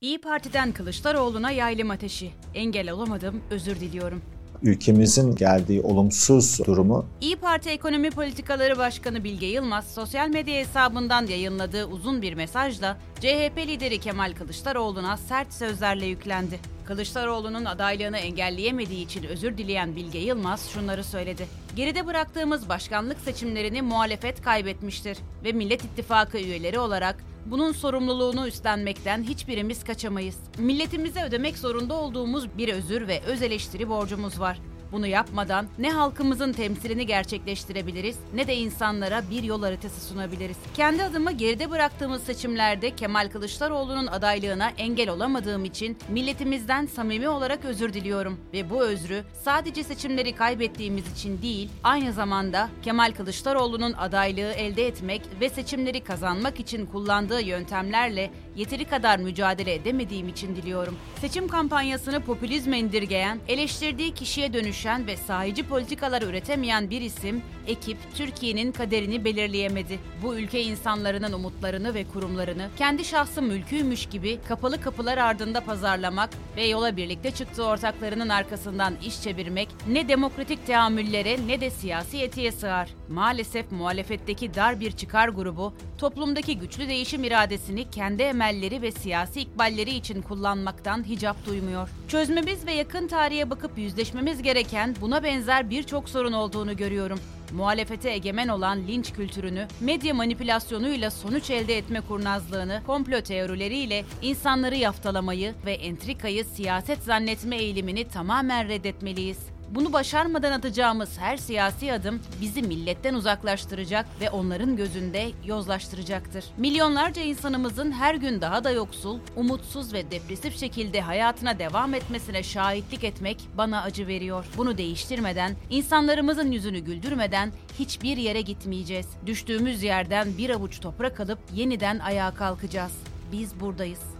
İYİ Parti'den Kılıçdaroğlu'na yaylım ateşi. Engel olamadım, özür diliyorum. Ülkemizin geldiği olumsuz durumu İYİ Parti Ekonomi Politikaları Başkanı Bilge Yılmaz sosyal medya hesabından yayınladığı uzun bir mesajla CHP lideri Kemal Kılıçdaroğlu'na sert sözlerle yüklendi. Kılıçdaroğlu'nun adaylığını engelleyemediği için özür dileyen Bilge Yılmaz şunları söyledi. Geride bıraktığımız başkanlık seçimlerini muhalefet kaybetmiştir ve Millet İttifakı üyeleri olarak bunun sorumluluğunu üstlenmekten hiçbirimiz kaçamayız. Milletimize ödemek zorunda olduğumuz bir özür ve öz eleştiri borcumuz var. Bunu yapmadan ne halkımızın temsilini gerçekleştirebiliriz ne de insanlara bir yol haritası sunabiliriz. Kendi adıma geride bıraktığımız seçimlerde Kemal Kılıçdaroğlu'nun adaylığına engel olamadığım için milletimizden samimi olarak özür diliyorum ve bu özrü sadece seçimleri kaybettiğimiz için değil, aynı zamanda Kemal Kılıçdaroğlu'nun adaylığı elde etmek ve seçimleri kazanmak için kullandığı yöntemlerle yeteri kadar mücadele edemediğim için diliyorum. Seçim kampanyasını popülizme indirgeyen, eleştirdiği kişiye dönüşen ve sahici politikalar üretemeyen bir isim, ekip Türkiye'nin kaderini belirleyemedi. Bu ülke insanlarının umutlarını ve kurumlarını kendi şahsı mülküymüş gibi kapalı kapılar ardında pazarlamak ve yola birlikte çıktığı ortaklarının arkasından iş çevirmek ne demokratik teamüllere ne de siyasi etiğe sığar. Maalesef muhalefetteki dar bir çıkar grubu, toplumdaki güçlü değişim iradesini kendi emelleri ve siyasi ikballeri için kullanmaktan hicap duymuyor. Çözmemiz ve yakın tarihe bakıp yüzleşmemiz gereken buna benzer birçok sorun olduğunu görüyorum. Muhalefete egemen olan linç kültürünü, medya manipülasyonuyla sonuç elde etme kurnazlığını, komplo teorileriyle insanları yaftalamayı ve entrikayı siyaset zannetme eğilimini tamamen reddetmeliyiz. Bunu başarmadan atacağımız her siyasi adım bizi milletten uzaklaştıracak ve onların gözünde yozlaştıracaktır. Milyonlarca insanımızın her gün daha da yoksul, umutsuz ve depresif şekilde hayatına devam etmesine şahitlik etmek bana acı veriyor. Bunu değiştirmeden, insanlarımızın yüzünü güldürmeden hiçbir yere gitmeyeceğiz. Düştüğümüz yerden bir avuç toprak alıp yeniden ayağa kalkacağız. Biz buradayız.